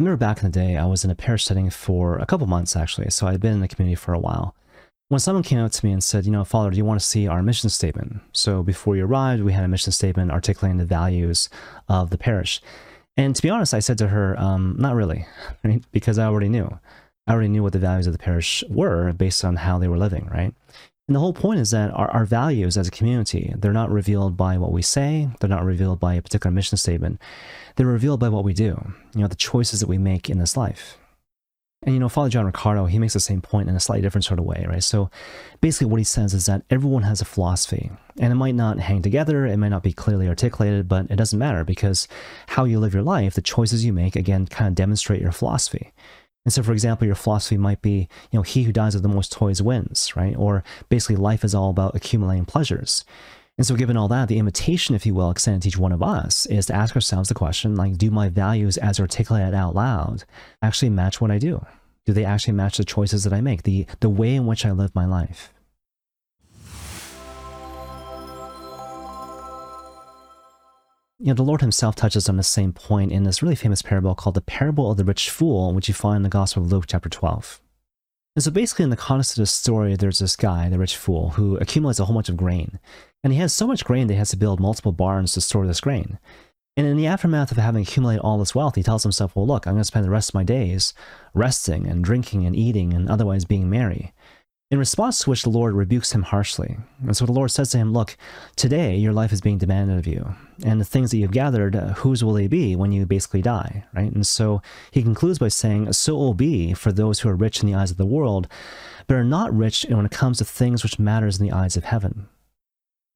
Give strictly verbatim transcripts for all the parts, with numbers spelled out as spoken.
I remember back in the day, I was in a parish setting for a couple months, actually, so I'd been in the community for a while. When someone came up to me and said, you know, Father, do you want to see our mission statement? So before you arrived, we had a mission statement articulating the values of the parish. And to be honest, I said to her, um, not really, right? Because I already knew. I already knew what the values of the parish were based on how they were living, right? And the whole point is that our, our values as a community, they're not revealed by what we say. They're not revealed by a particular mission statement. They're revealed by what we do, you know, the choices that we make in this life. And, you know, Father John Ricardo, he makes the same point in a slightly different sort of way, right? So basically what he says is that everyone has a philosophy, and it might not hang together, it might not be clearly articulated, but it doesn't matter, because how you live your life, the choices you make, again, kind of demonstrate your philosophy. And so, for example, your philosophy might be, you know, he who dies with the most toys wins, right? Or basically life is all about accumulating pleasures. And so given all that, the invitation, if you will, extended to each one of us is to ask ourselves the question, like, do my values as articulated out loud actually match what I do? Do they actually match the choices that I make, the, the way in which I live my life? You know, the Lord himself touches on the same point in this really famous parable called the parable of the rich fool, which you find in the Gospel of Luke chapter twelve. And so basically in the context of this story, there's this guy, the rich fool, who accumulates a whole bunch of grain. And he has so much grain that he has to build multiple barns to store this grain. And in the aftermath of having accumulated all this wealth, he tells himself, well, look, I'm going to spend the rest of my days resting and drinking and eating and otherwise being merry. In response to which the Lord rebukes him harshly. And so the Lord says to him, look, today your life is being demanded of you, and the things that you've gathered, uh, whose will they be when you basically die, right? And so he concludes by saying, so it will be for those who are rich in the eyes of the world, but are not rich when it comes to things which matters in the eyes of heaven.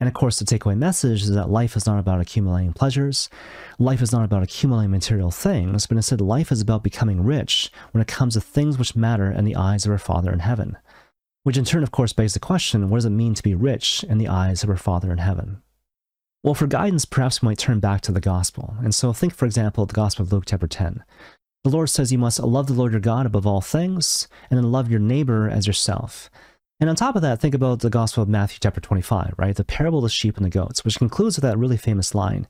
And of course, the takeaway message is that life is not about accumulating pleasures. Life is not about accumulating material things, but instead life is about becoming rich when it comes to things which matter in the eyes of our Father in heaven. Which in turn, of course, begs the question, what does it mean to be rich in the eyes of our Father in heaven? Well, for guidance, perhaps we might turn back to the gospel. And so think, for example, of the Gospel of Luke chapter ten. The Lord says you must love the Lord your God above all things, and then love your neighbor as yourself. And on top of that, think about the Gospel of Matthew chapter twenty-five, right? The parable of the sheep and the goats, which concludes with that really famous line,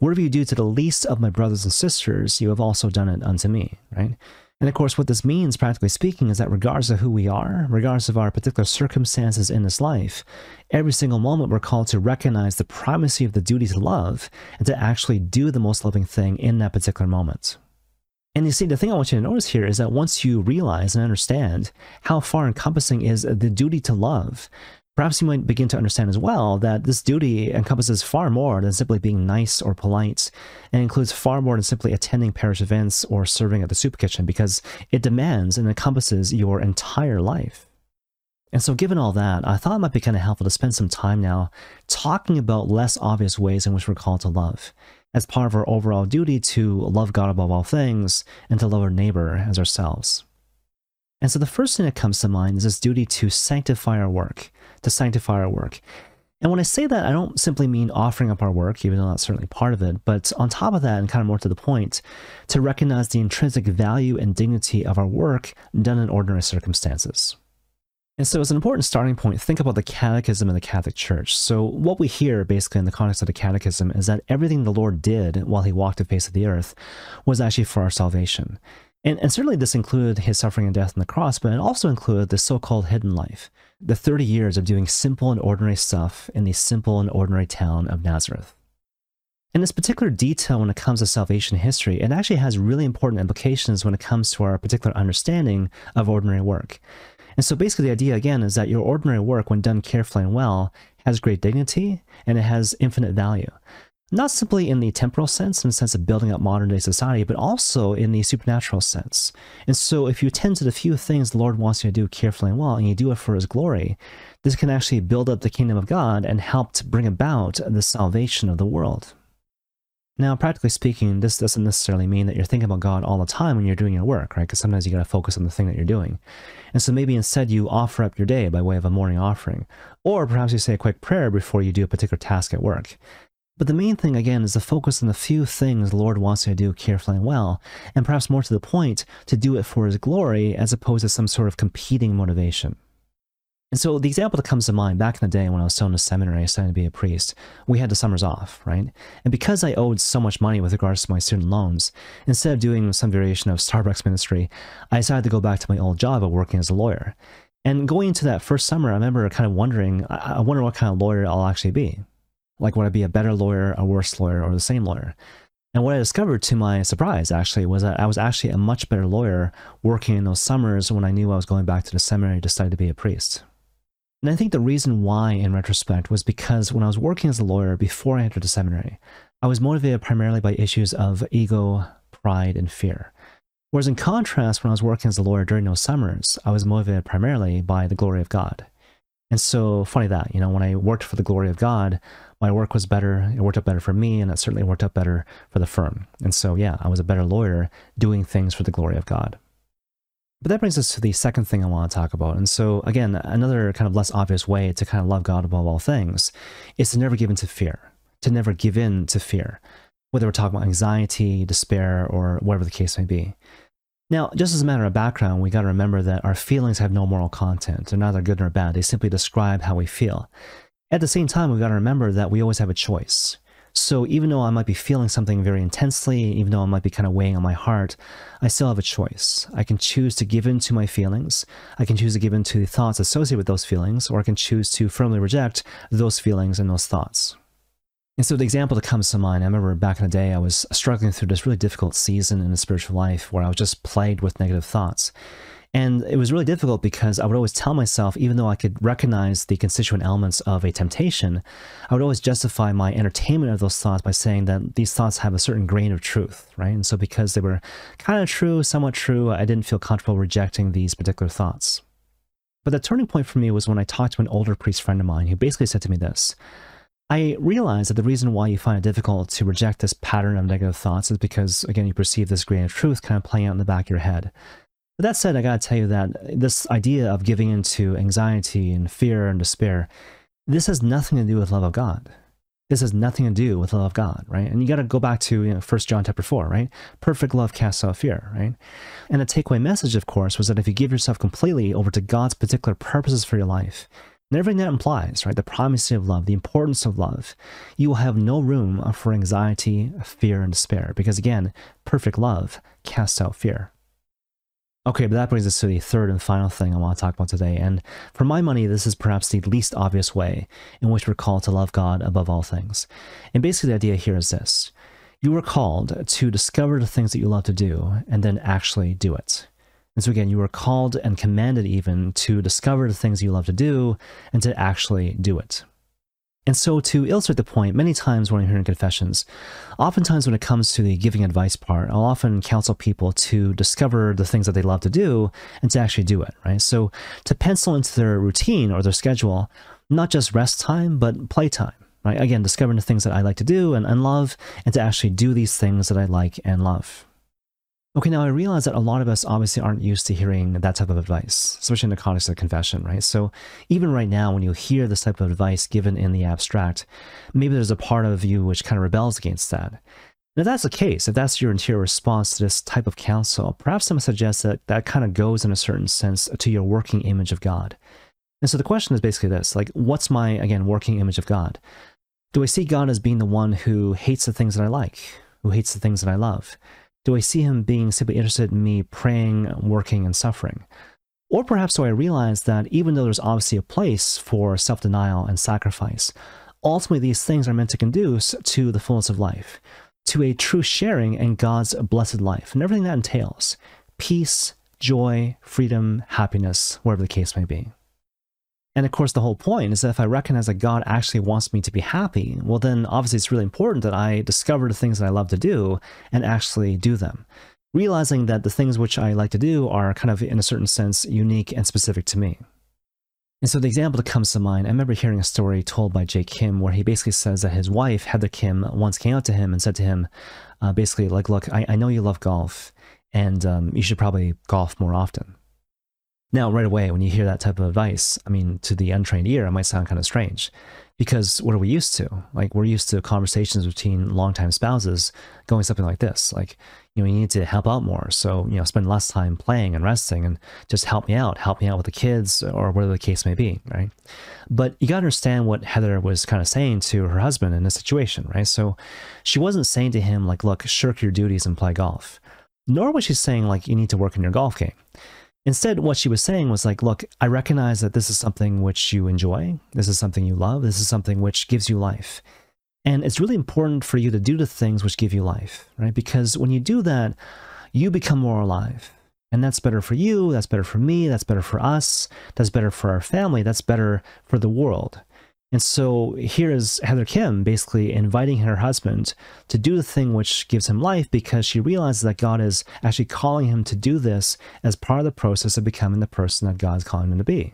whatever you do to the least of my brothers and sisters, you have also done it unto me, right? And of course, what this means, practically speaking, is that regardless of who we are, regardless of our particular circumstances in this life, every single moment we're called to recognize the primacy of the duty to love and to actually do the most loving thing in that particular moment. And you see, the thing I want you to notice here is that once you realize and understand how far encompassing is the duty to love, perhaps you might begin to understand as well that this duty encompasses far more than simply being nice or polite, and includes far more than simply attending parish events or serving at the soup kitchen, because it demands and encompasses your entire life. And so given all that, I thought it might be kind of helpful to spend some time now talking about less obvious ways in which we're called to love, as part of our overall duty to love God above all things and to love our neighbor as ourselves. And so the first thing that comes to mind is this duty to sanctify our work, to sanctify our work. And when I say that, I don't simply mean offering up our work, even though that's certainly part of it, but on top of that, and kind of more to the point, to recognize the intrinsic value and dignity of our work done in ordinary circumstances. And so as an important starting point, think about the Catechism of the Catholic Church. So what we hear basically in the context of the Catechism is that everything the Lord did while he walked the face of the earth was actually for our salvation. And, and certainly this included his suffering and death on the cross, but it also included the so-called hidden life, the thirty years of doing simple and ordinary stuff in the simple and ordinary town of Nazareth. And this particular detail when it comes to salvation history, it actually has really important implications when it comes to our particular understanding of ordinary work. And so basically the idea, again, is that your ordinary work, when done carefully and well, has great dignity and it has infinite value. Not simply in the temporal sense, in the sense of building up modern day society, but also in the supernatural sense. And so if you attend to the few things the Lord wants you to do carefully and well, and you do it for his glory, this can actually build up the kingdom of God and help to bring about the salvation of the world. Now, practically speaking, this doesn't necessarily mean that you're thinking about God all the time when you're doing your work, right? Because sometimes you got to focus on the thing that you're doing. And so maybe instead you offer up your day by way of a morning offering, or perhaps you say a quick prayer before you do a particular task at work. But the main thing, again, is to focus on the few things the Lord wants you to do carefully and well, and perhaps more to the point, to do it for his glory as opposed to some sort of competing motivation. And so the example that comes to mind, back in the day when I was still in the seminary, I was studying to be a priest, we had the summers off, right? And because I owed so much money with regards to my student loans, instead of doing some variation of Starbucks ministry, I decided to go back to my old job of working as a lawyer. And going into that first summer, I remember kind of wondering, I wonder what kind of lawyer I'll actually be. Like, would I be a better lawyer, a worse lawyer, or the same lawyer? And what I discovered, to my surprise, actually, was that I was actually a much better lawyer working in those summers when I knew I was going back to the seminary to study to be a priest. And I think the reason why, in retrospect, was because when I was working as a lawyer before I entered the seminary, I was motivated primarily by issues of ego, pride, and fear. Whereas in contrast, when I was working as a lawyer during those summers, I was motivated primarily by the glory of God. And so, funny that, you know, when I worked for the glory of God, my work was better, it worked out better for me, and it certainly worked out better for the firm. And so, yeah, I was a better lawyer doing things for the glory of God. But that brings us to the second thing I want to talk about. And so, again, another kind of less obvious way to kind of love God above all things is to never give in to fear, to never give in to fear, whether we're talking about anxiety, despair, or whatever the case may be. Now, just as a matter of background, we got to remember that our feelings have no moral content. They're neither good nor bad. They simply describe how we feel. At the same time, we've got to remember that we always have a choice. So even though I might be feeling something very intensely, even though I might be kind of weighing on my heart, I still have a choice. I can choose to give in to my feelings, I can choose to give in to the thoughts associated with those feelings, or I can choose to firmly reject those feelings and those thoughts. And so the example that comes to mind, I remember back in the day, I was struggling through this really difficult season in the spiritual life where I was just plagued with negative thoughts. And it was really difficult because I would always tell myself, even though I could recognize the constituent elements of a temptation, I would always justify my entertainment of those thoughts by saying that these thoughts have a certain grain of truth, right? And so because they were kind of true, somewhat true, I didn't feel comfortable rejecting these particular thoughts. But the turning point for me was when I talked to an older priest friend of mine who basically said to me this: I realize that the reason why you find it difficult to reject this pattern of negative thoughts is because, again, you perceive this grain of truth kind of playing out in the back of your head. But that said, I gotta tell you that this idea of giving into anxiety and fear and despair, this has nothing to do with love of God. This has nothing to do with love of God, right? And you gotta go back to, you know, First John chapter four, right? Perfect love casts out fear, right? And the takeaway message, of course, was that if you give yourself completely over to God's particular purposes for your life, and everything that implies, right, the primacy of love, the importance of love, you will have no room for anxiety, fear, and despair. Because again, perfect love casts out fear. Okay, but that brings us to the third and final thing I want to talk about today, and for my money, this is perhaps the least obvious way in which we're called to love God above all things. And basically the idea here is this: you were called to discover the things that you love to do, and then actually do it. And so again, you were called and commanded even to discover the things you love to do, and to actually do it. And so to illustrate the point, many times when I'm hearing confessions, oftentimes when it comes to the giving advice part, I'll often counsel people to discover the things that they love to do and to actually do it, right? So to pencil into their routine or their schedule, not just rest time, but play time, right? Again, discovering the things that I like to do and, and love, and to actually do these things that I like and love. Okay, now I realize that a lot of us obviously aren't used to hearing that type of advice, especially in the context of confession, right? So even right now, when you hear this type of advice given in the abstract, maybe there's a part of you which kind of rebels against that. Now, if that's the case, if that's your interior response to this type of counsel, perhaps some suggest that that kind of goes in a certain sense to your working image of God. And so the question is basically this, like, what's my, again, working image of God? Do I see God as being the one who hates the things that I like, who hates the things that I love? Do I see him being simply interested in me praying, working, and suffering? Or perhaps do I realize that even though there's obviously a place for self-denial and sacrifice, ultimately these things are meant to conduce to the fullness of life, to a true sharing in God's blessed life, and everything that entails: peace, joy, freedom, happiness, whatever the case may be. And of course, the whole point is that if I recognize that God actually wants me to be happy, well then obviously it's really important that I discover the things that I love to do and actually do them, realizing that the things which I like to do are kind of, in a certain sense, unique and specific to me. And so the example that comes to mind, I remember hearing a story told by Jake Kim where he basically says that his wife, Heather Kim, once came out to him and said to him, uh, basically, like, look, I, I know you love golf, and um, you should probably golf more often. Now, right away, when you hear that type of advice, I mean, to the untrained ear, it might sound kind of strange, because what are we used to? Like, we're used to conversations between longtime spouses going something like this. Like, you know, you need to help out more. So, you know, spend less time playing and resting and just help me out, help me out with the kids or whatever the case may be, right? But you got to understand what Heather was kind of saying to her husband in this situation, right? So she wasn't saying to him, like, look, shirk your duties and play golf. Nor was she saying, like, you need to work on your golf game. Instead, what she was saying was like, look, I recognize that this is something which you enjoy. This is something you love. This is something which gives you life. And it's really important for you to do the things which give you life, right? Because when you do that, you become more alive. And that's better for you. That's better for me. That's better for us. That's better for our family. That's better for the world. And so here is Heather Kim basically inviting her husband to do the thing which gives him life, because she realizes that God is actually calling him to do this as part of the process of becoming the person that God's calling him to be.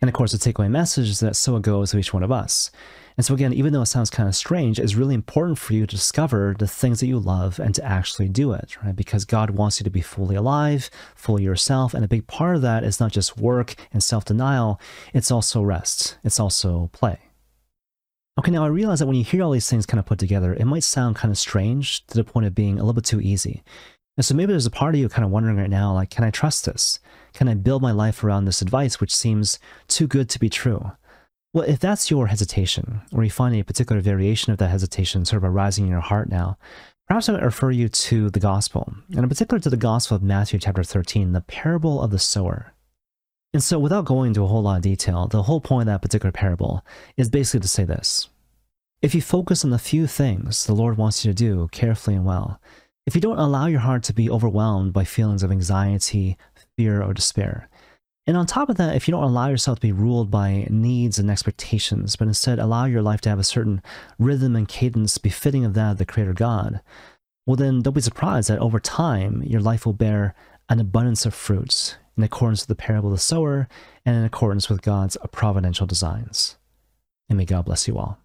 And of course, the takeaway message is that so it goes to each one of us. And so again, even though it sounds kind of strange, it's really important for you to discover the things that you love and to actually do it, right? Because God wants you to be fully alive, fully yourself. And a big part of that is not just work and self-denial, it's also rest. It's also play. Okay, now I realize that when you hear all these things kind of put together, it might sound kind of strange to the point of being a little bit too easy. And so maybe there's a part of you kind of wondering right now, like, can I trust this? Can I build my life around this advice, which seems too good to be true? Well, if that's your hesitation, or you find a particular variation of that hesitation sort of arising in your heart now, perhaps I would refer you to the gospel, and in particular to the Gospel of Matthew chapter thirteen, the parable of the sower. And so without going into a whole lot of detail, the whole point of that particular parable is basically to say this. If you focus on the few things the Lord wants you to do carefully and well, if you don't allow your heart to be overwhelmed by feelings of anxiety, fear, or despair, and on top of that, if you don't allow yourself to be ruled by needs and expectations, but instead allow your life to have a certain rhythm and cadence befitting of that of the Creator God, well then don't be surprised that over time, your life will bear an abundance of fruits in accordance with the parable of the sower and in accordance with God's providential designs. And may God bless you all.